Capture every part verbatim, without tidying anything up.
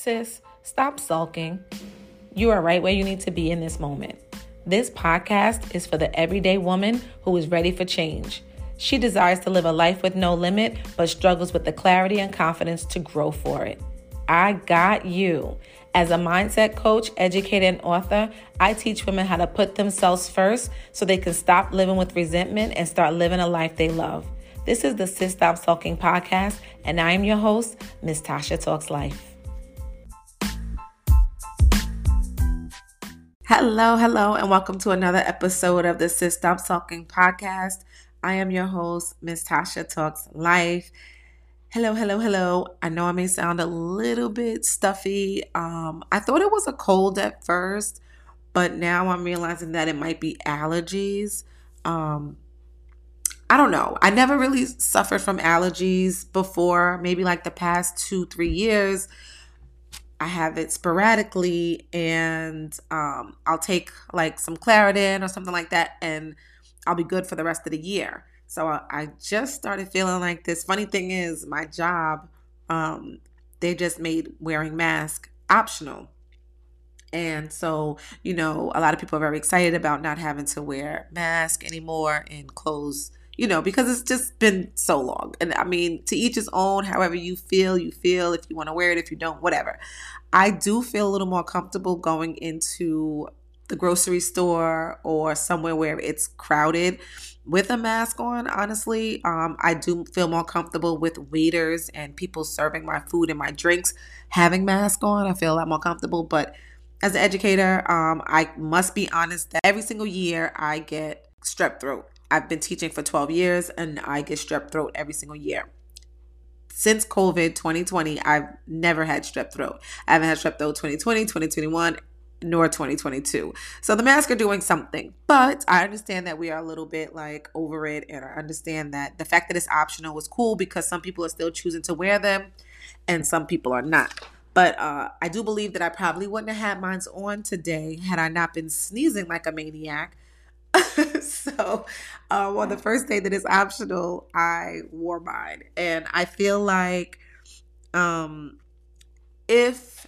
Sis, stop sulking. You are right where you need to be in this moment. This podcast is for the everyday woman who is ready for change. She desires to live a life with no limit, but struggles with the clarity and confidence to grow for it. I got you. As a mindset coach, educator, and author, I teach women how to put themselves first so they can stop living with resentment and start living a life they love. This is the Sis Stop Sulking podcast, and I am your host, Miz Tasha Talks Life. Hello, hello, and welcome to another episode of the Sis Stop Sulking podcast. I am your host, Miz Tasha Talks Life. Hello, hello, hello. I know I may sound a little bit stuffy. Um, I thought it was a cold at first, but now I'm realizing that it might be allergies. Um, I don't know. I never really suffered from allergies before, maybe like the past two, three years. I have it sporadically, and um, I'll take like some Claritin or something like that, and I'll be good for the rest of the year. So I, I just started feeling like this. Funny thing is, my job, um, they just made wearing masks optional. And so, you know, a lot of people are very excited about not having to wear masks anymore and clothes, you know, because it's just been so long. And I mean, to each his own, however you feel, you feel, if you want to wear it, if you don't, whatever. I do feel a little more comfortable going into the grocery store or somewhere where it's crowded with a mask on, honestly. Um, I do feel more comfortable with waiters and people serving my food and my drinks having masks on. I feel a lot more comfortable. But as an educator, um, I must be honest that every single year I get strep throat. I've been teaching for twelve years and I get strep throat every single year. Since COVID twenty twenty, I've never had strep throat. I haven't had strep throat twenty twenty, twenty twenty-one, nor twenty twenty-two. So the masks are doing something, but I understand that we are a little bit like over it. And I understand that the fact that it's optional was cool because some people are still choosing to wear them and some people are not. But uh, I do believe that I probably wouldn't have had mine on today had I not been sneezing like a maniac. So uh, on the first day that it's optional, I wore mine. And I feel like um, if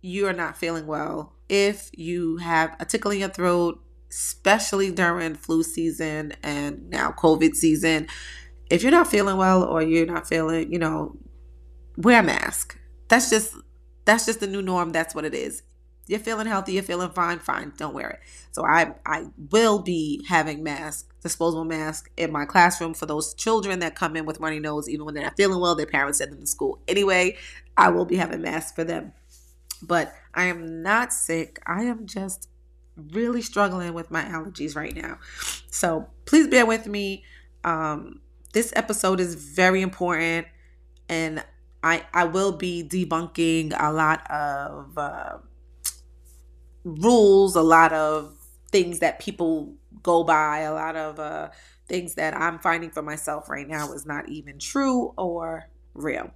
you are not feeling well, if you have a tickle in your throat, especially during flu season and now COVID season, if you're not feeling well or you're not feeling, you know, wear a mask. That's just, that's just the new norm. That's what it is. You're feeling healthy. You're feeling fine. Fine. Don't wear it. So I, I will be having masks, disposable masks in my classroom for those children that come in with runny nose, even when they're not feeling well, their parents send them to school. Anyway, I will be having masks for them. But I am not sick. I am just really struggling with my allergies right now. So please bear with me. Um, this episode is very important. And I, I will be debunking a lot of uh, rules, a lot of things that people go by, a lot of uh, things that I'm finding for myself right now is not even true or real.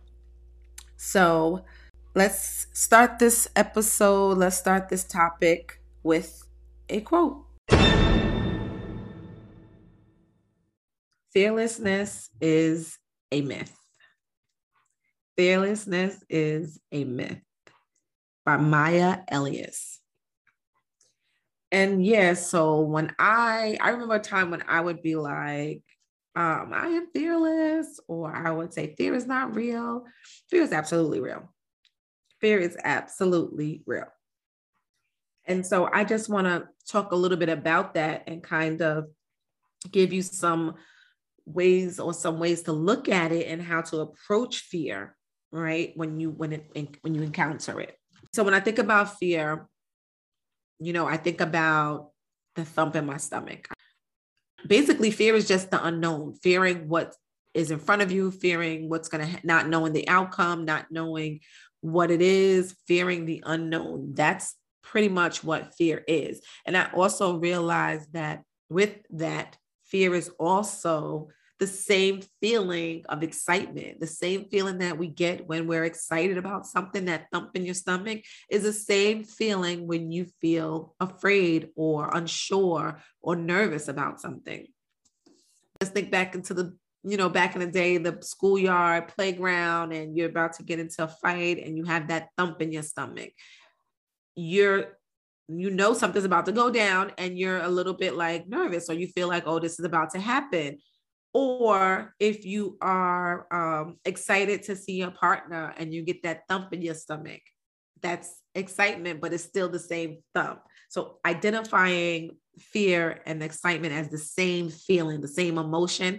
So let's start this episode. Let's start this topic with a quote. Fearlessness is a myth. Fearlessness is a myth by Maya Elias. And yeah, so when I, I remember a time when I would be like, um, I am fearless, or I would say fear is not real. Fear is absolutely real. Fear is absolutely real. And so I just want to talk a little bit about that and kind of give you some ways or some ways to look at it and how to approach fear, right? When you, when it, when you encounter it. So when I think about fear, you know, I think about the thump in my stomach. Basically, fear is just the unknown, fearing what is in front of you, fearing what's going to, ha- not knowing the outcome, not knowing what it is, fearing the unknown. That's pretty much what fear is. And I also realized that with that, fear is also the same feeling of excitement. The same feeling that we get when we're excited about something, that thump in your stomach is the same feeling when you feel afraid or unsure or nervous about something. Let's think back into the you know, back in the day, the schoolyard playground, and you're about to get into a fight and you have that thump in your stomach. You're, you know, something's about to go down and you're a little bit like nervous, or you feel like, oh, this is about to happen. Or if you are um, excited to see your partner and you get that thump in your stomach, that's excitement, but it's still the same thump. So identifying fear and excitement as the same feeling, the same emotion,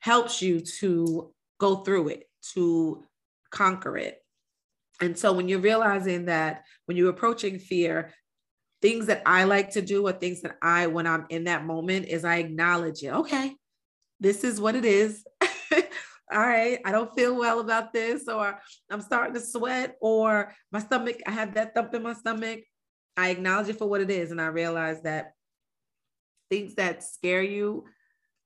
helps you to go through it, to conquer it. And so when you're realizing that, when you're approaching fear, things that I like to do, or things that I, when I'm in that moment, is I acknowledge it. Okay, this is what it is. All right, I don't feel well about this, or I'm starting to sweat, or my stomach, I have that thump in my stomach. I acknowledge it for what it is. And I realize that things that scare you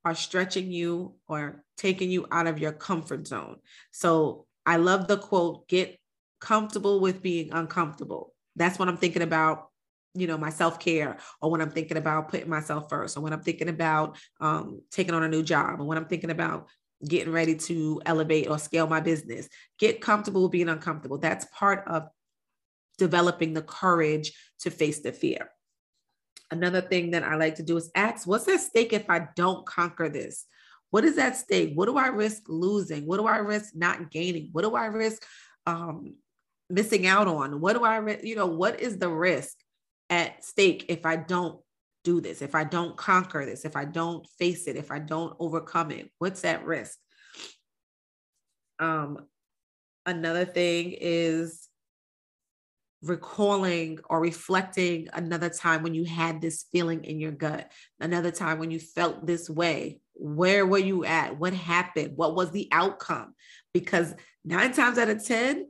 are stretching you or taking you out of your comfort zone. So I love the quote, get comfortable with being uncomfortable. That's what I'm thinking about, you know, my self-care, or when I'm thinking about putting myself first, or when I'm thinking about um, taking on a new job, or when I'm thinking about getting ready to elevate or scale my business. Get comfortable with being uncomfortable. That's part of developing the courage to face the fear. Another thing that I like to do is ask, what's at stake if I don't conquer this? What is at stake? What do I risk losing? What do I risk not gaining? What do I risk um, missing out on? What do I, ri- you know, what is the risk at stake if I don't do this, if I don't conquer this, if I don't face it, if I don't overcome it? What's at risk? Um, another thing is recalling or reflecting another time when you had this feeling in your gut, another time when you felt this way. Where were you at? What happened? What was the outcome? Because nine times out of ten,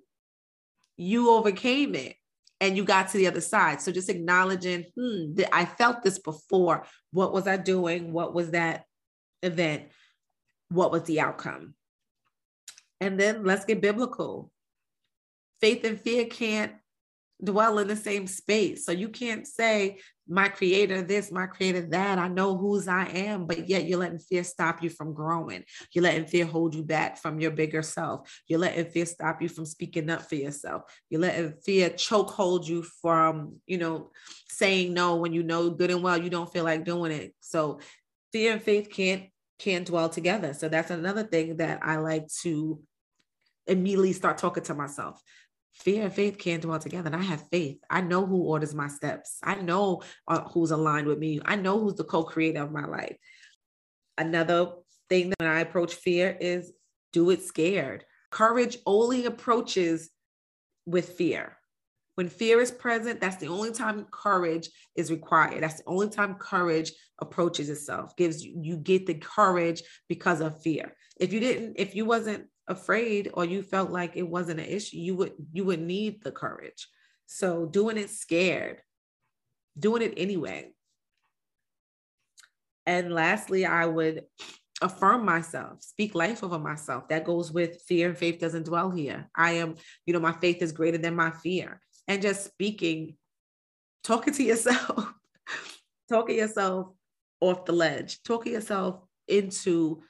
you overcame it and you got to the other side. So just acknowledging, hmm, that I felt this before. What was I doing? What was that event? What was the outcome? And then let's get biblical. Faith and fear can't dwell in the same space. So you can't say, my creator this, my creator that, I know whose I am, but yet you're letting fear stop you from growing. You're letting fear hold you back from your bigger self. You're letting fear stop you from speaking up for yourself. You're letting fear choke hold you from, you know, saying no when you know good and well you don't feel like doing it. So fear and faith can't can't dwell together. So that's another thing that I like to immediately start talking to myself. Fear and faith can't dwell together. And I have faith. I know who orders my steps. I know uh, who's aligned with me. I know who's the co-creator of my life. Another thing that when I approach fear is do it scared. Courage only approaches with fear. When fear is present, that's the only time courage is required. That's the only time courage approaches itself. Gives you, you get the courage because of fear. If you didn't, if you wasn't afraid, or you felt like it wasn't an issue, you would you would need the courage. So doing it scared, doing it anyway. And lastly, I would affirm myself, speak life over myself. That goes with fear and faith doesn't dwell here. I am, you know, my faith is greater than my fear. And just speaking, talking to yourself, talking yourself off the ledge, talking yourself into.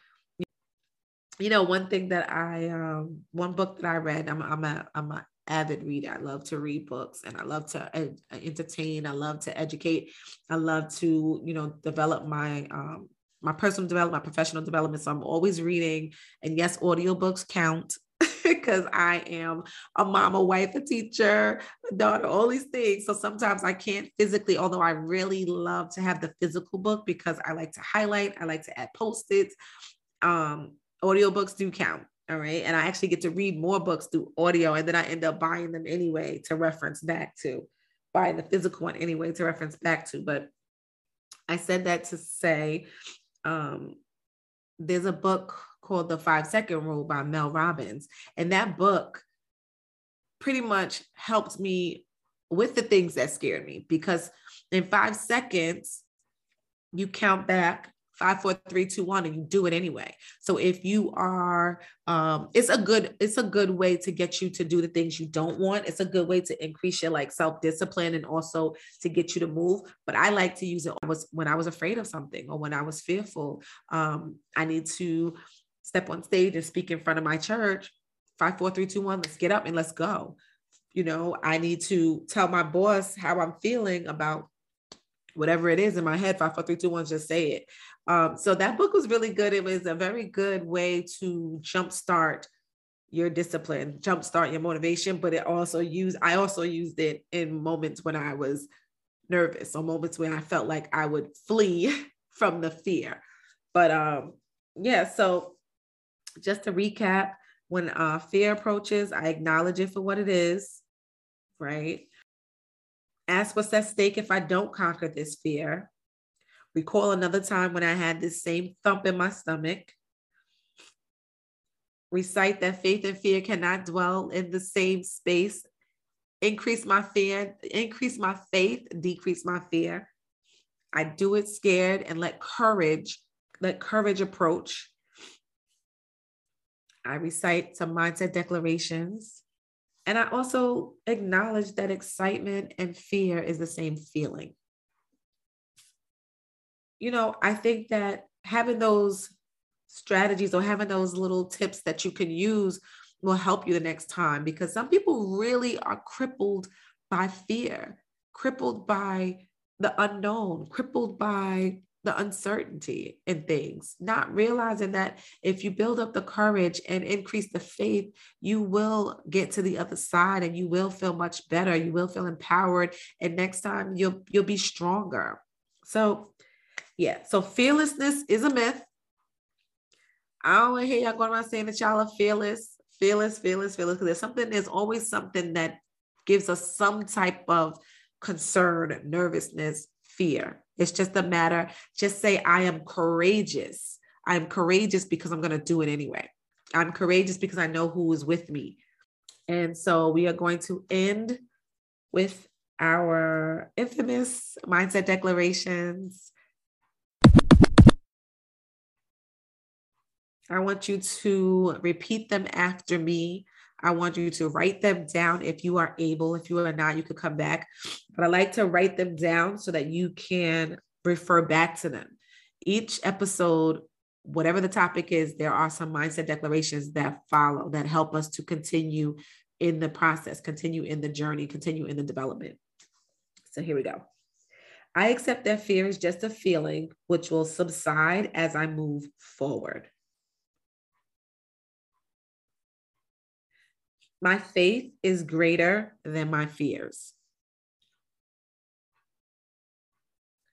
You know, one thing that I, um, one book that I read, I'm, I'm a, I'm an avid reader. I love to read books and I love to ed- entertain. I love to educate. I love to, you know, develop my, um, my personal development, my professional development. So I'm always reading, and yes, audiobooks count because I am a mom, a wife, a teacher, a daughter, all these things. So sometimes I can't physically, although I really love to have the physical book because I like to highlight, I like to add post-its, um, audiobooks do count. All right. And I actually get to read more books through audio. And then I end up buying them anyway to reference back to, buying the physical one anyway to reference back to. But I said that to say, um, there's a book called The Five Second Rule by Mel Robbins. And that book pretty much helped me with the things that scared me, because in five seconds, you count back five, four, three, two, one, and you do it anyway. So if you are, um, it's a good, it's a good way to get you to do the things you don't want. It's a good way to increase your like self-discipline and also to get you to move. But I like to use it when I was, when I was afraid of something or when I was fearful. Um, I need to step on stage and speak in front of my church, five, four, three, two, one, let's get up and let's go. You know, I need to tell my boss how I'm feeling about whatever it is in my head, five, four, three, two, one, just say it. Um, so that book was really good. It was a very good way to jumpstart your discipline, jumpstart your motivation, but it also used, I also used it in moments when I was nervous or moments when I felt like I would flee from the fear. But um, yeah, so just to recap, when uh, fear approaches, I acknowledge it for what it is, right? Ask what's at stake if I don't conquer this fear. Recall another time when I had this same thump in my stomach. Recite that faith and fear cannot dwell in the same space. Increase my fear, increase my faith, decrease my fear. I do it scared and let courage, let courage approach. I recite some mindset declarations. And I also acknowledge that excitement and fear is the same feeling. You know, I think that having those strategies or having those little tips that you can use will help you the next time, because some people really are crippled by fear, crippled by the unknown, crippled by the uncertainty in things, not realizing that if you build up the courage and increase the faith, you will get to the other side and you will feel much better. You will feel empowered. And next time you'll, you'll be stronger. So yeah. So fearlessness is a myth. I don't hear y'all going around saying that y'all are fearless, fearless, fearless, fearless. Because there's something, there's always something that gives us some type of concern, nervousness, fear. It's just a matter, just say, I am courageous. I'm courageous because I'm going to do it anyway. I'm courageous because I know who is with me. And so we are going to end with our infamous mindset declarations. I want you to repeat them after me. I want you to write them down if you are able. If you are not, you could come back. But I like to write them down so that you can refer back to them. Each episode, whatever the topic is, there are some mindset declarations that follow that help us to continue in the process, continue in the journey, continue in the development. So here we go. I accept that fear is just a feeling which will subside as I move forward. My faith is greater than my fears.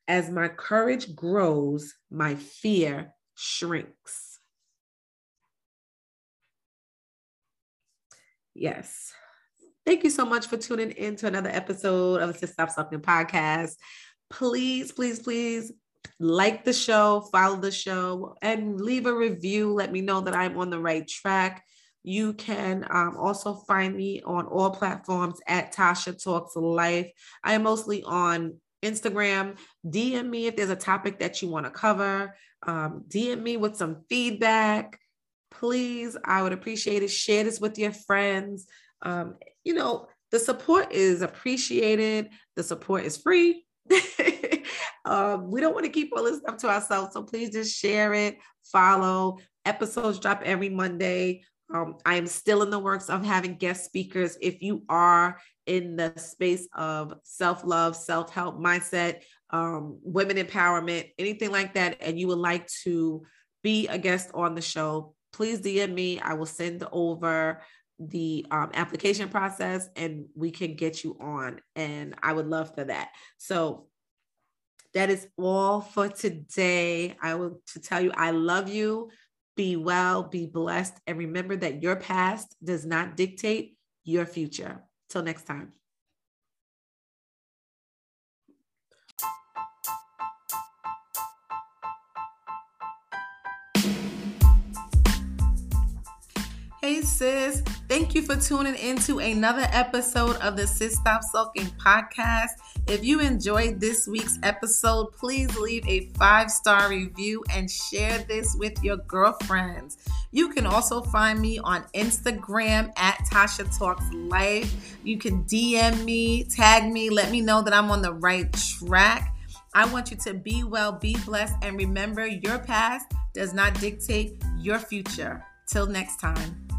As my courage grows, my fear shrinks. Yes. Thank you so much for tuning in to another episode of the Sis Stop Sulkin podcast. Please, please, please like the show, follow the show, and leave a review. Let me know that I'm on the right track. You can um, also find me on all platforms at Tasha Talks Life. I am mostly on Instagram. D M me if there's a topic that you want to cover. Um, D M me with some feedback, please. I would appreciate it. Share this with your friends. Um, you know, the support is appreciated. The support is free. um, we don't want to keep all this stuff to ourselves. So please just share it, follow. Episodes drop every Monday. Um, I am still in the works of having guest speakers. If you are in the space of self-love, self-help, mindset, um, women empowerment, anything like that, and you would like to be a guest on the show, please D M me. I will send over the um, application process and we can get you on. And I would love for that. So that is all for today. I want to tell you, I love you. Be well, be blessed, and remember that your past does not dictate your future. Till next time. Hey sis, thank you for tuning into another episode of the Sis Stop Sulkin podcast. If you enjoyed this week's episode, please leave a five-star review and share this with your girlfriends. You can also find me on Instagram at Tasha Talks Life. You can D M me, tag me, let me know that I'm on the right track. I want you to be well, be blessed, and remember your past does not dictate your future. Till next time.